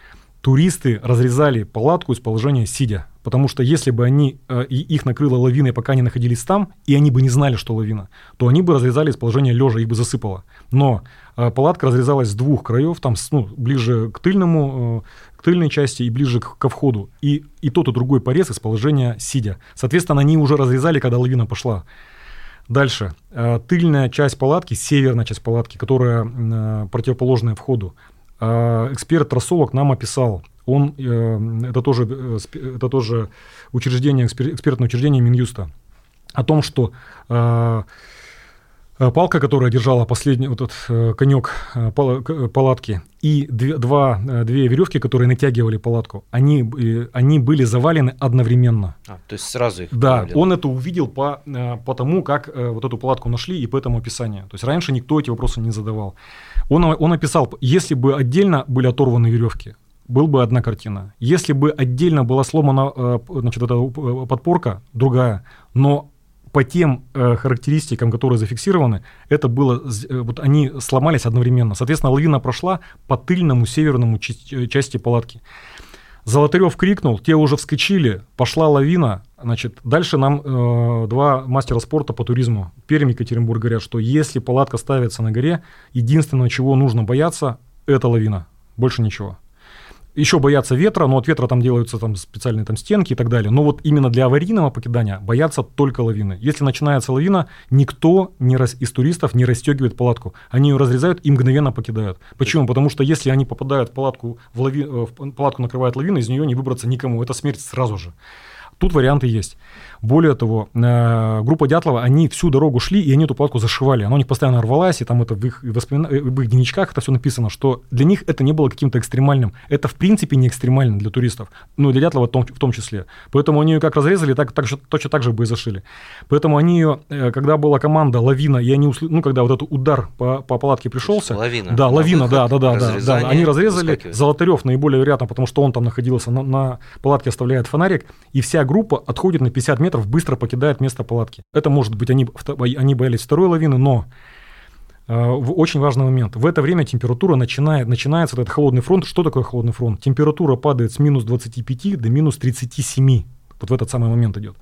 туристы разрезали палатку из положения сидя. Потому что если бы они, э, их накрыло лавиной, пока они находились там, и они бы не знали, что лавина, то они бы разрезали из положения лежа, их бы засыпало. Но э, палатка разрезалась с двух краев, там, ну, ближе к тыльному, э, к тыльной части и ближе к, ко входу. И, и тот и другой порез из положения сидя. Соответственно, они уже разрезали, когда лавина пошла. Дальше. Э, тыльная часть палатки, северная часть палатки, которая э, противоположная входу, э, эксперт-трассолог нам описал. Он, это тоже, это тоже учреждение, экспертное учреждение Минюста, о том, что э, палка, которая держала последний вот этот конек палатки, и две, два, две веревки, которые натягивали палатку, они, они были завалены одновременно. А, то есть сразу их? Да, появили. Он это увидел по, по тому, как вот эту палатку нашли и по этому описанию. То есть раньше никто эти вопросы не задавал. Он, он описал, если бы отдельно были оторваны веревки, была бы одна картина. Если бы отдельно была сломана, значит, эта подпорка, другая, но по тем характеристикам, которые зафиксированы, это было, вот они сломались одновременно. Соответственно, лавина прошла по тыльному северному части палатки. Золотарев крикнул, те уже вскочили, пошла лавина. Значит, дальше нам э, два мастера спорта по туризму Пермь и Екатеринбург говорят, что если палатка ставится на горе, единственное, чего нужно бояться, это лавина, больше ничего. Еще боятся ветра, но от ветра там делаются там, специальные там, стенки и так далее. Но вот именно для аварийного покидания боятся только лавины. Если начинается лавина, никто не раз, из туристов не расстегивает палатку. Они ее разрезают и мгновенно покидают. Почему? Потому что если они попадают в палатку, в лави... в палатку накрывает лавина, из нее не выбраться никому. Это смерть сразу же. Тут варианты есть. Более того, группа Дятлова, они всю дорогу шли, и они эту палатку зашивали. Она у них постоянно рвалась, и там это в их, воспомина... в их дневничках это все написано, что для них это не было каким-то экстремальным. Это, в принципе, не экстремально для туристов, ну, для Дятлова в том, в том числе. Поэтому они ее как разрезали, так, так, точно так же бы и зашили. Поэтому они ее, когда была команда лавина, и они услышали, ну, когда вот этот удар по, по палатке пришелся. Лавина. Да, лавина, выход, да, да, да, да. Они разрезали. Золотарев наиболее вероятно, потому что он там находился, на, на палатке оставляет фонарик, и вся группа отходит на пятьдесят метров, быстро покидает место палатки. Это, может быть, они, они боялись второй лавины, но э, очень важный момент. В это время температура начинает, начинается этот холодный фронт. Что такое холодный фронт? Температура падает с минус двадцати пяти до минус тридцати семи. Вот в этот самый момент идет.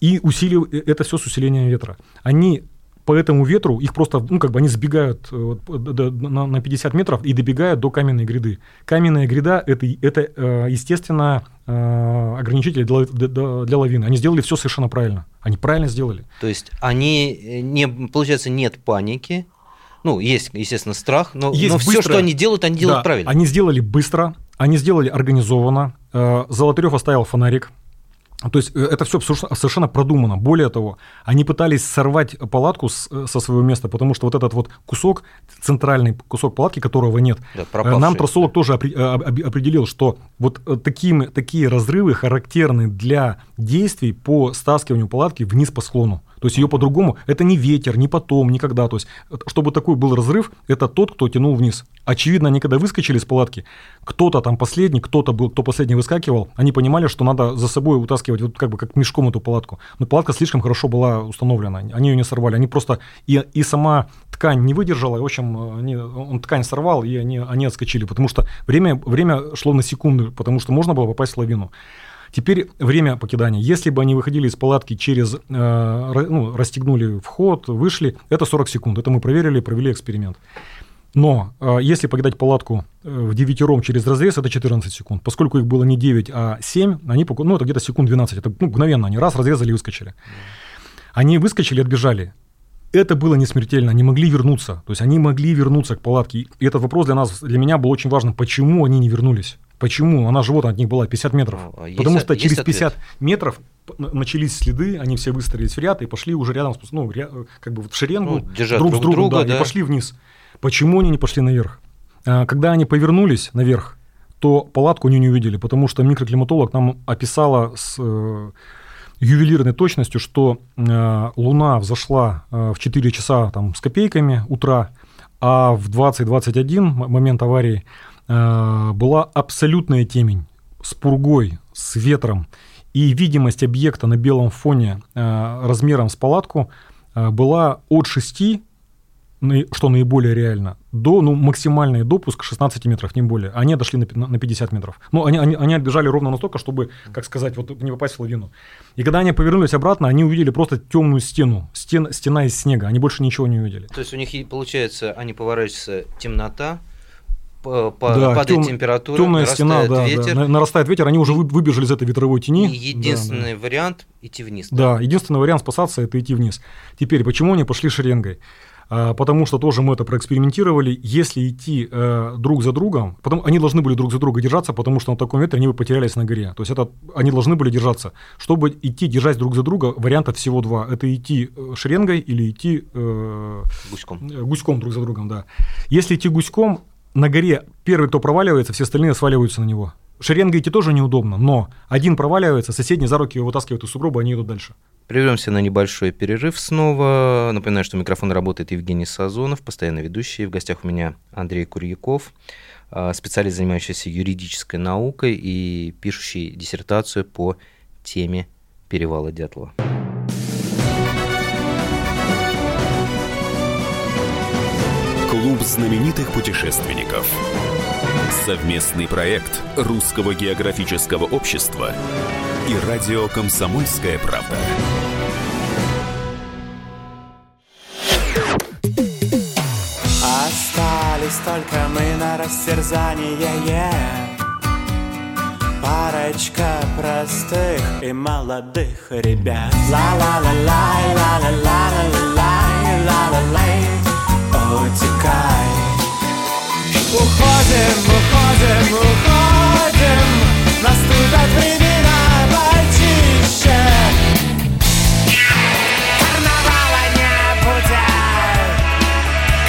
И усилив, это все с усилением ветра. Они по этому ветру, их просто, ну, как бы они сбегают э, на, на пятьдесят метров и добегают до каменной гряды. Каменная гряда – это, это э, естественно, ограничители для, для, для лавины. Они сделали все совершенно правильно. Они правильно сделали. То есть они, не, получается, нет паники. Ну, есть, естественно, страх, но, но все, что они делают, они делают да, правильно. Они сделали быстро, они сделали организованно. Золотарев оставил фонарик. То есть это все совершенно продумано. Более того, они пытались сорвать палатку с, со своего места, потому что вот этот вот кусок, центральный кусок палатки, которого нет, да, нам трассолог тоже опри, об, определил, что вот такие, такие разрывы характерны для действий по стаскиванию палатки вниз по склону. То есть ее по-другому, это не ветер, не потом, никогда. То есть чтобы такой был разрыв, это тот, кто тянул вниз. Очевидно, они когда выскочили из палатки, кто-то там последний, кто-то был, кто последний выскакивал, они понимали, что надо за собой утаскивать вот как бы как мешком эту палатку. Но палатка слишком хорошо была установлена, они ее не сорвали, они просто и, и сама ткань не выдержала, и, в общем, они, он ткань сорвал, и они, они отскочили, потому что время, время шло на секунды, потому что можно было попасть в лавину. Теперь время покидания. Если бы они выходили из палатки через, э, ну, расстегнули вход, вышли, это сорок секунд. Это мы проверили, провели эксперимент. Но э, если покидать палатку в девятером через разрез, это четырнадцать секунд. Поскольку их было не девять, а семь, они, ну, это где-то секунд двенадцать. Это, ну, мгновенно они раз разрезали и выскочили. Они выскочили, отбежали. Это было не смертельно, они могли вернуться. То есть они могли вернуться к палатке. И этот вопрос для нас, для меня был очень важным. Почему они не вернулись? Почему? Она же вот от них была пятьдесят метров. Ну, есть, потому что через пятьдесят метров начались следы, они все выстроились в ряд и пошли уже рядом, ну, как бы в шеренгу, ну, друг, друг с другом, друга, да, да. И пошли вниз. Почему они не пошли наверх? Когда они повернулись наверх, то палатку они не увидели, потому что микроклиматолог нам описала с ювелирной точностью, что Луна взошла в четыре часа там, с копейками утра, а в двадцать двадцать один момент аварии была абсолютная темень с пургой, с ветром, и видимость объекта на белом фоне размером с палатку была от шести что наиболее реально, до, ну, максимальный допуск шестнадцать метров, не более. Они отошли на, на пятьдесят метров. Ну, они, они, они отбежали ровно настолько, чтобы, как сказать, вот не попасть в лавину. И когда они повернулись обратно, они увидели просто темную стену, стен, стена из снега. Они больше ничего не увидели. То есть у них, получается, они поворачиваются, темнота, по, да, падает тем, температура, темная стена, да, ветер. Да, нарастает ветер, они уже выбежали из этой ветровой тени. И единственный да, вариант да. – идти вниз. Да, да, единственный вариант спасаться – это идти вниз. Теперь, почему они пошли шеренгой? А, потому что тоже мы это проэкспериментировали. Если идти э, друг за другом, потом, они должны были друг за друга держаться, потому что на таком ветре они бы потерялись на горе. То есть это, они должны были держаться. Чтобы идти, держась друг за друга, вариантов всего два. Это идти шеренгой или идти э, гуськом. гуськом друг за другом. Да. Если идти гуськом, на горе первый, кто проваливается, все остальные сваливаются на него. Шеренгой идти тоже неудобно, но один проваливается, соседний за руки его вытаскивают из сугроба, они идут дальше. Прервемся на небольшой перерыв снова. Напоминаю, что микрофон работает Евгений Сазонов, постоянно ведущий. В гостях у меня Андрей Курьяков, специалист, занимающийся юридической наукой и пишущий диссертацию по теме перевала Дятлова. Клуб знаменитых путешественников. Совместный проект Русского географического общества и радио «Комсомольская правда». Остались только мы на растерзание. Парочка простых и молодых ребят. Ла-ла-ла-лай, ла-ла-ла-лай, ла-ла-лай. Утекай. Уходим, уходим, уходим. Наступят времена почище. Карнавала не будет.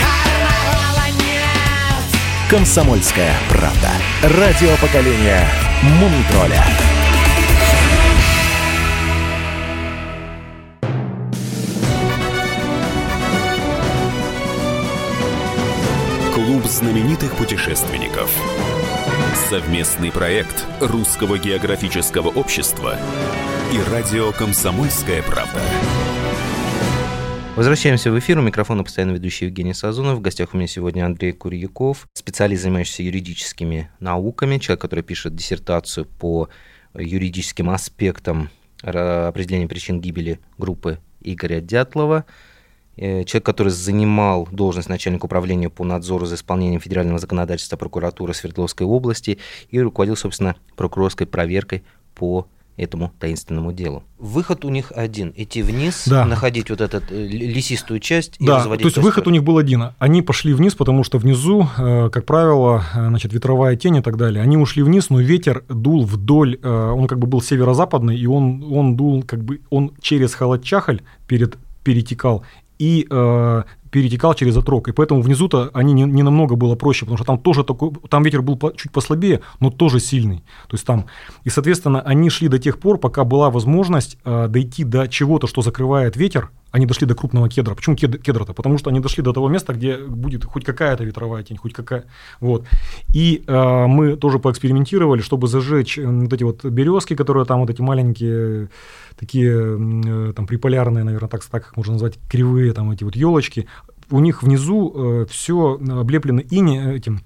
Карнавала нет. Комсомольская правда. Радио поколения Мумитроля. Клуб знаменитых путешественников. Совместный проект Русского географического общества и радио «Комсомольская правда». Возвращаемся в эфир. У микрофона постоянно ведущий Евгений Сазонов. В гостях у меня сегодня Андрей Курьяков, специалист, занимающийся юридическими науками, человек, который пишет диссертацию по юридическим аспектам определения причин гибели группы Игоря Дятлова. Человек, который занимал должность начальника управления по надзору за исполнением федерального законодательства прокуратуры Свердловской области и руководил, собственно, прокурорской проверкой по этому таинственному делу. Выход у них один – идти вниз, да. находить вот эту лесистую часть и да. разводить. То есть костер. Выход у них был один. Они пошли вниз, потому что внизу, как правило, значит, ветровая тень и так далее. Они ушли вниз, но ветер дул вдоль, он как бы был северо-западный, и он, он дул как бы, он через Холатчахль перед, перетекал, и э, перетекал через отрог. И поэтому внизу-то они не, не намного было проще, потому что там тоже такой, там ветер был по, чуть послабее, но тоже сильный. То есть там. И, соответственно, они шли до тех пор, пока была возможность э, дойти до чего-то, что закрывает ветер. Они дошли до крупного кедра. Почему кед, кедра-то? Потому что они дошли до того места, где будет хоть какая-то ветровая тень, хоть какая. Вот. И э, мы тоже поэкспериментировали, чтобы зажечь вот эти вот березки, которые там вот эти маленькие, такие там приполярные, наверное, так, так их можно назвать, кривые там эти вот елочки. У них внизу э, все облеплено инеем, этим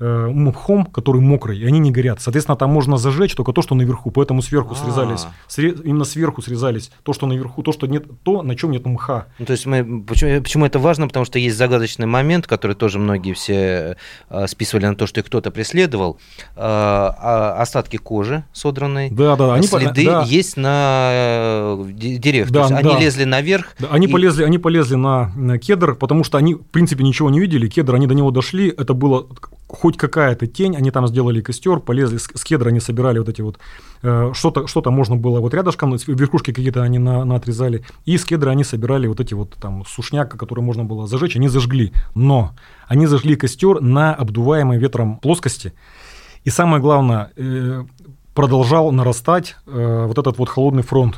э, мхом, который мокрый, и они не горят. Соответственно, там можно зажечь только то, что наверху, поэтому сверху А-а-а. срезались, сре- именно сверху срезались то, что наверху, то, что нет, то, на чем нет мха. Ну, то есть мы, почему, почему это важно? Потому что есть загадочный момент, который тоже многие все э, списывали на то, что их кто-то преследовал. Э, остатки кожи содранной, да, да, они следы по... да. есть на э, деревьях. Да, то есть да. они лезли наверх. Да, они, и... полезли, они полезли на, на кедр, потому что они, в принципе, ничего не видели. Кедр, они до него дошли, это была хоть какая-то тень, они там сделали костер, полезли, с, с кедра они собирали вот эти вот, э, что-то, что-то можно было вот рядышком, верхушки какие-то они на, наотрезали, и с кедра они собирали вот эти вот там сушняк, который можно было зажечь, они зажгли, но они зажгли костер на обдуваемой ветром плоскости, и самое главное, э, продолжал нарастать э, вот этот вот холодный фронт.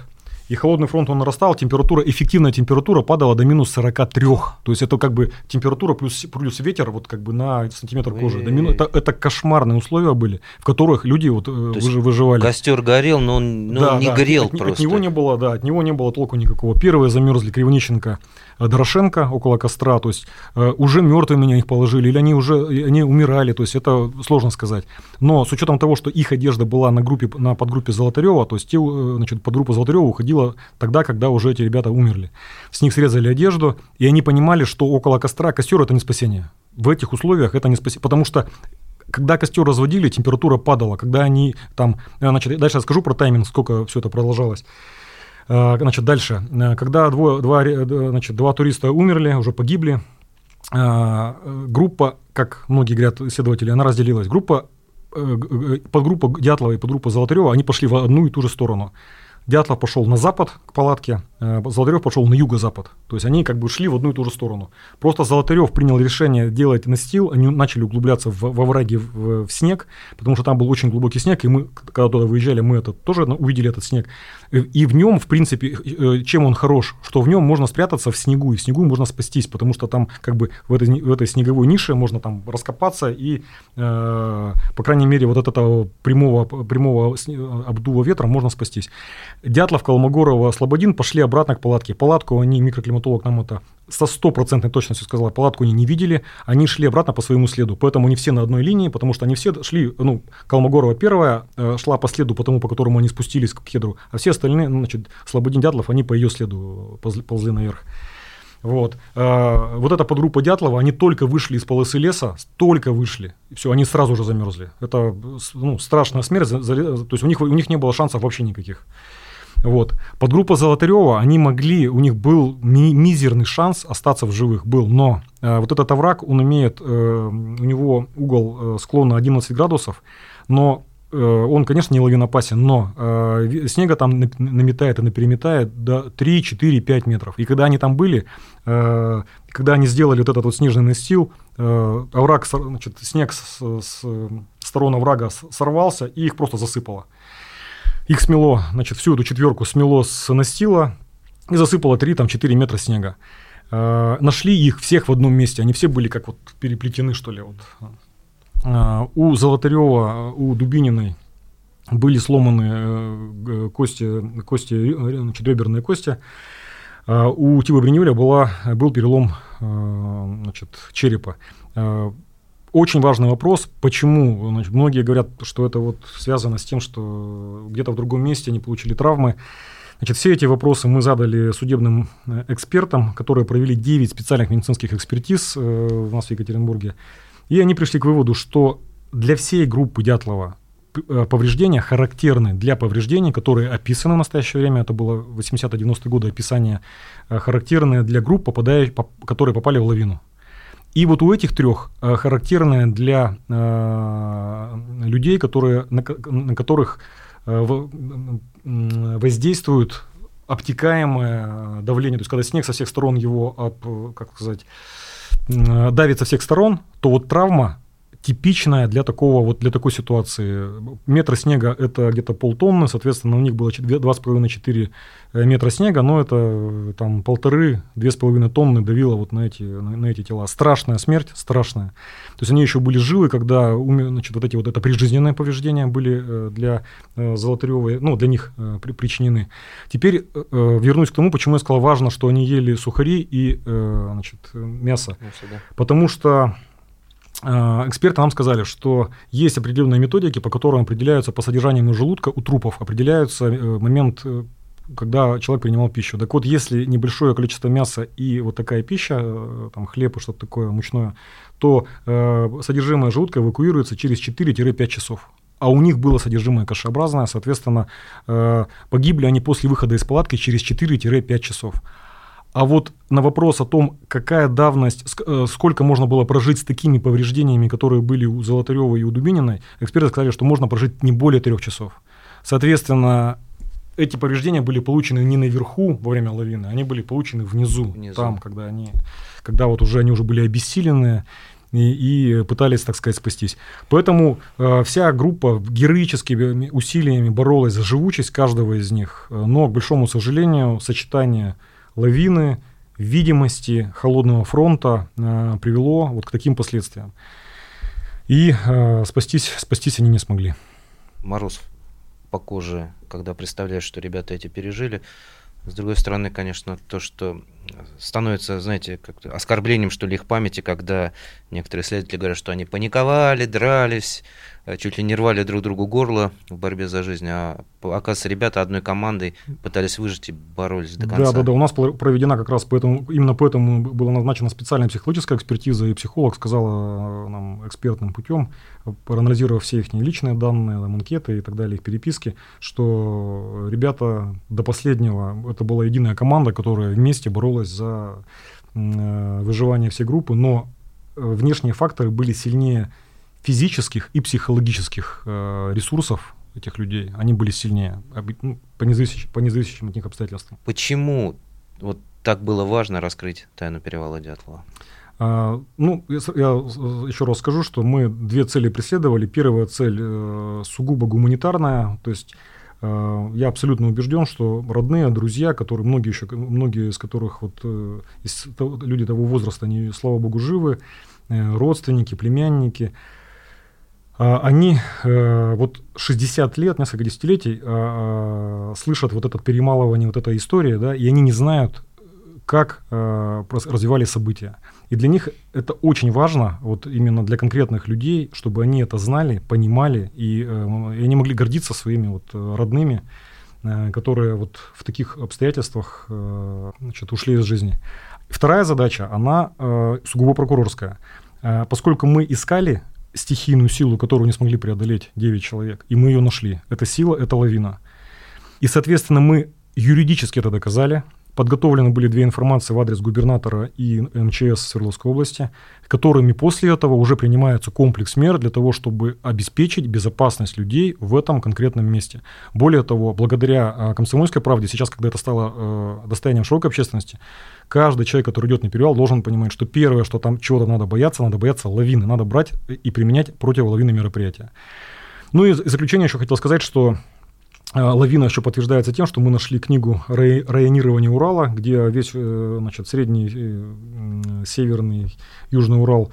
И холодный фронт он нарастал, температура, эффективная температура падала до минус сорок три. То есть это как бы температура плюс, плюс ветер вот как бы на сантиметр кожи. До мину... это, это кошмарные условия были, в которых люди вот выж... выживали. Костер горел, но он, но да, он не да, горел от, просто. От него не было, да, от него не было толку никакого. Первые замерзли Кривонищенко, Дорошенко около костра, то есть э, уже мертвыми на них положили, или они уже они умирали, то есть это сложно сказать. Но с учетом того, что их одежда была на, группе, на подгруппе Золотарева, то есть те, значит, подгруппа Золотарева уходила тогда, когда уже эти ребята умерли. С них срезали одежду, и они понимали, что около костра костер – это не спасение. В этих условиях это не спасение, потому что когда костер разводили, температура падала, когда они там… Значит, дальше я скажу про тайминг, сколько все это продолжалось. Значит, дальше. Когда двое, два, значит, два туриста умерли, уже погибли, группа, как многие говорят исследователи, она разделилась. Группа, подгруппа Дятлова и подгруппа Золотарева, они пошли в одну и ту же сторону. Дятлов пошел на запад к палатке, Золотарев пошел на юго-запад. То есть они как бы шли в одну и ту же сторону. Просто Золотарев принял решение делать настил, они начали углубляться в, во враги, в, в снег, потому что там был очень глубокий снег, и мы, когда туда выезжали, мы это, тоже увидели этот снег. И в нем, в принципе, чем он хорош, что в нем можно спрятаться в снегу, и в снегу можно спастись, потому что там как бы в этой, в этой снеговой нише можно там раскопаться, и, э, по крайней мере, вот от этого прямого, прямого обдува ветра можно спастись. Дятлов, Колмогорова, Слободин пошли обратно к палатке. Палатку они, микроклиматолог нам это со стопроцентной точностью сказала, палатку они не видели, они шли обратно по своему следу. Поэтому они все на одной линии, потому что они все шли, ну, Колмогорова первая шла по следу, по тому, по которому они спустились к кедру, а все остальные, значит, Слободин, Дятлов, они по ее следу ползли наверх. Вот. А, вот эта подгруппа Дятлова, они только вышли из полосы леса, только вышли, и все, они сразу же замерзли. Это, ну, страшная смерть, за, за, то есть у них, у них не было шансов вообще никаких. Вот. Подгруппа Золотарева, они могли, у них был ми- мизерный шанс остаться в живых, был, но а, вот этот овраг, он имеет, э, у него угол э, склона одиннадцать градусов, но э, он, конечно, не лавинопасен, но э, снега там наметает и напереметает до три, четыре, пять метров. И когда они там были, э, когда они сделали вот этот вот снежный настил, э, овраг, значит, снег с, с сторон оврага сорвался и их просто засыпало. Их смело, значит, всю эту четверку смело с настила и засыпало три-четыре метра снега. Э, нашли их всех в одном месте, они все были как вот переплетены, что ли. Вот. Э, у Золотарева, у Дубининой были сломаны э, кости, кости, значит, реберные кости. Э, у Тибо-Бриньоля была, был перелом э, значит, черепа. Э, Очень важный вопрос, почему, значит, многие говорят, что это вот связано с тем, что где-то в другом месте они получили травмы. Значит, все эти вопросы мы задали судебным экспертам, которые провели девять специальных медицинских экспертиз э, у нас в Екатеринбурге. И они пришли к выводу, что для всей группы Дятлова повреждения характерны для повреждений, которые описаны в настоящее время, это было восьмидесятые-девяностые годы описания, характерные для групп, попадая, по, которые попали в лавину. И вот у этих трех характерное для э, людей, которые, на, на которых в, воздействует обтекаемое давление. То есть, когда снег со всех сторон его, об, как сказать, давит со всех сторон, то вот травма типичная для, такого, вот для такой ситуации. Метр снега – это где-то полтонны, соответственно, у них было два с половиной - четыре метра снега, но это там полторы - две с половиной тонны давило вот на эти, на, на эти тела. Страшная смерть, страшная. То есть они еще были живы, когда умер, значит, вот эти вот это прижизненные повреждения были для Золотарёвой, ну, для них причинены. Теперь вернусь к тому, почему я сказал, важно, что они ели сухари и, значит, мясо. мясо да. Потому что эксперты нам сказали, что есть определенные методики, по которым определяются по содержанию желудка у трупов, определяются момент, когда человек принимал пищу. Так вот, если небольшое количество мяса и вот такая пища, там хлеб и что-то такое мучное, то э, содержимое желудка эвакуируется через четыре-пять часов. А у них было содержимое кашеобразное, соответственно, э, погибли они после выхода из палатки через четыре-пять часов. А вот на вопрос о том, какая давность, сколько можно было прожить с такими повреждениями, которые были у Золотарёва и у Дубининой, эксперты сказали, что можно прожить не более трех часов. Соответственно, эти повреждения были получены не наверху во время лавины, они были получены внизу, внизу. там, когда, они, когда вот уже, они уже были обессилены, и, и пытались, так сказать, спастись. Поэтому э, вся группа героическими усилиями боролась за живучесть каждого из них. Но, к большому сожалению, сочетание лавины, видимости, холодного фронта э, привело вот к таким последствиям. И э, спастись, спастись они не смогли. Мороз по коже, когда представляешь, что ребята эти пережили. С другой стороны, конечно, то, что становится, знаете, как-то оскорблением, что ли, их памяти, когда некоторые следователи говорят, что они паниковали, дрались, чуть ли не рвали друг другу горло в борьбе за жизнь, а, оказывается, ребята одной командой пытались выжить и боролись до конца. Да, да, да. У нас проведена как раз поэтому, именно поэтому была назначена специальная психологическая экспертиза, и психолог сказала нам экспертным путем, проанализировав все их личные данные, там, анкеты и так далее, их переписки, что ребята до последнего, это была единая команда, которая вместе боролась за э, выживание всей группы, но внешние факторы были сильнее физических и психологических э, ресурсов этих людей. Они были сильнее, ну, по независящим от них обстоятельствам. Почему вот так было важно раскрыть тайну перевала Дятлова? А, ну, я, я еще раз скажу, что мы две цели преследовали. Первая цель э, сугубо гуманитарная, то есть э, я абсолютно убежден, что родные, друзья, которые многие, еще, многие из которых вот, э, из, то, люди того возраста, они, слава богу, живы, э, родственники, племянники, э, они э, вот шестьдесят лет, несколько десятилетий э, э, слышат вот это перемалывание, вот эта история, да, и они не знают, как э, развивались события. И для них это очень важно, вот именно для конкретных людей, чтобы они это знали, понимали, и, э, и они могли гордиться своими вот, родными, э, которые вот в таких обстоятельствах э, значит, ушли из жизни. Вторая задача, она э, сугубо прокурорская. Э, поскольку мы искали стихийную силу, которую не смогли преодолеть девять человек, и мы ее нашли. Эта сила — это лавина. И, соответственно, мы юридически это доказали. Подготовлены были две информации в адрес губернатора и МЧС Свердловской области, которыми после этого уже принимается комплекс мер для того, чтобы обеспечить безопасность людей в этом конкретном месте. Более того, благодаря «Комсомольской правде», сейчас, когда это стало достоянием широкой общественности, каждый человек, который идет на перевал, должен понимать, что первое, что там чего-то надо бояться, надо бояться лавины, надо брать и применять противолавинные мероприятия. Ну и в заключение еще хотел сказать, что лавина еще подтверждается тем, что мы нашли книгу «Районирование Урала», где весь, значит, средний, северный, южный Урал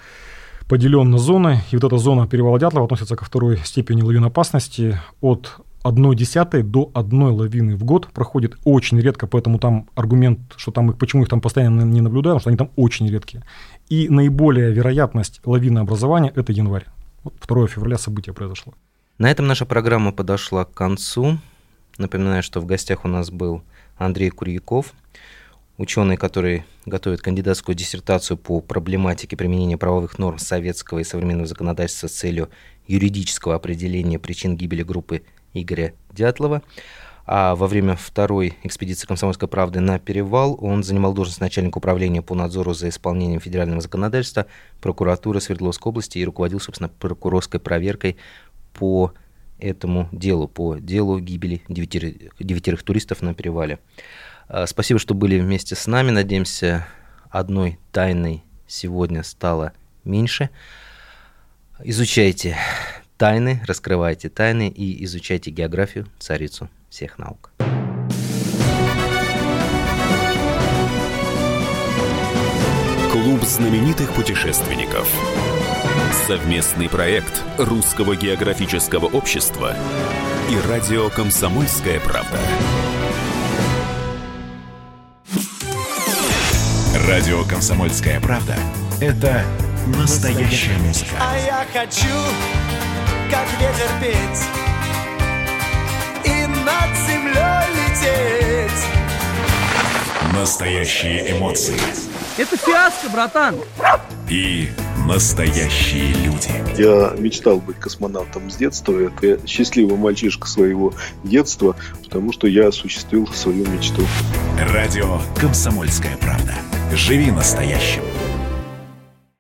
поделен на зоны. И вот эта зона перевала Дятлова относится ко второй степени лавиноопасности. От одной десятой до одной лавины в год проходит очень редко, поэтому там аргумент, что там их, почему их там постоянно не наблюдаем, что они там очень редкие. И наиболее вероятность лавинообразования – это январь. Вот второго февраля событие произошло. На этом наша программа подошла к концу. Напоминаю, что в гостях у нас был Андрей Курьяков, ученый, который готовит кандидатскую диссертацию по проблематике применения правовых норм советского и современного законодательства с целью юридического определения причин гибели группы Игоря Дятлова. А во время второй экспедиции «Комсомольской правды» на перевал он занимал должность начальника управления по надзору за исполнением федерального законодательства прокуратуры Свердловской области и руководил, собственно, прокурорской проверкой по этому делу, по делу гибели девятерых, девятерых туристов на перевале. Спасибо, что были вместе с нами. Надеемся, одной тайной сегодня стало меньше. Изучайте тайны, раскрывайте тайны и изучайте географию, царицу всех наук. Клуб знаменитых путешественников. Совместный проект Русского географического общества и радио «Комсомольская правда». Радио «Комсомольская правда» — это настоящая музыка. А я хочу, как ветер, петь и над землей лететь. Настоящие эмоции. Это фиаско, братан. И настоящие люди. Я мечтал быть космонавтом с детства. Это счастливый мальчишка своего детства, потому что я осуществил свою мечту. Радио «Комсомольская правда». Живи настоящим.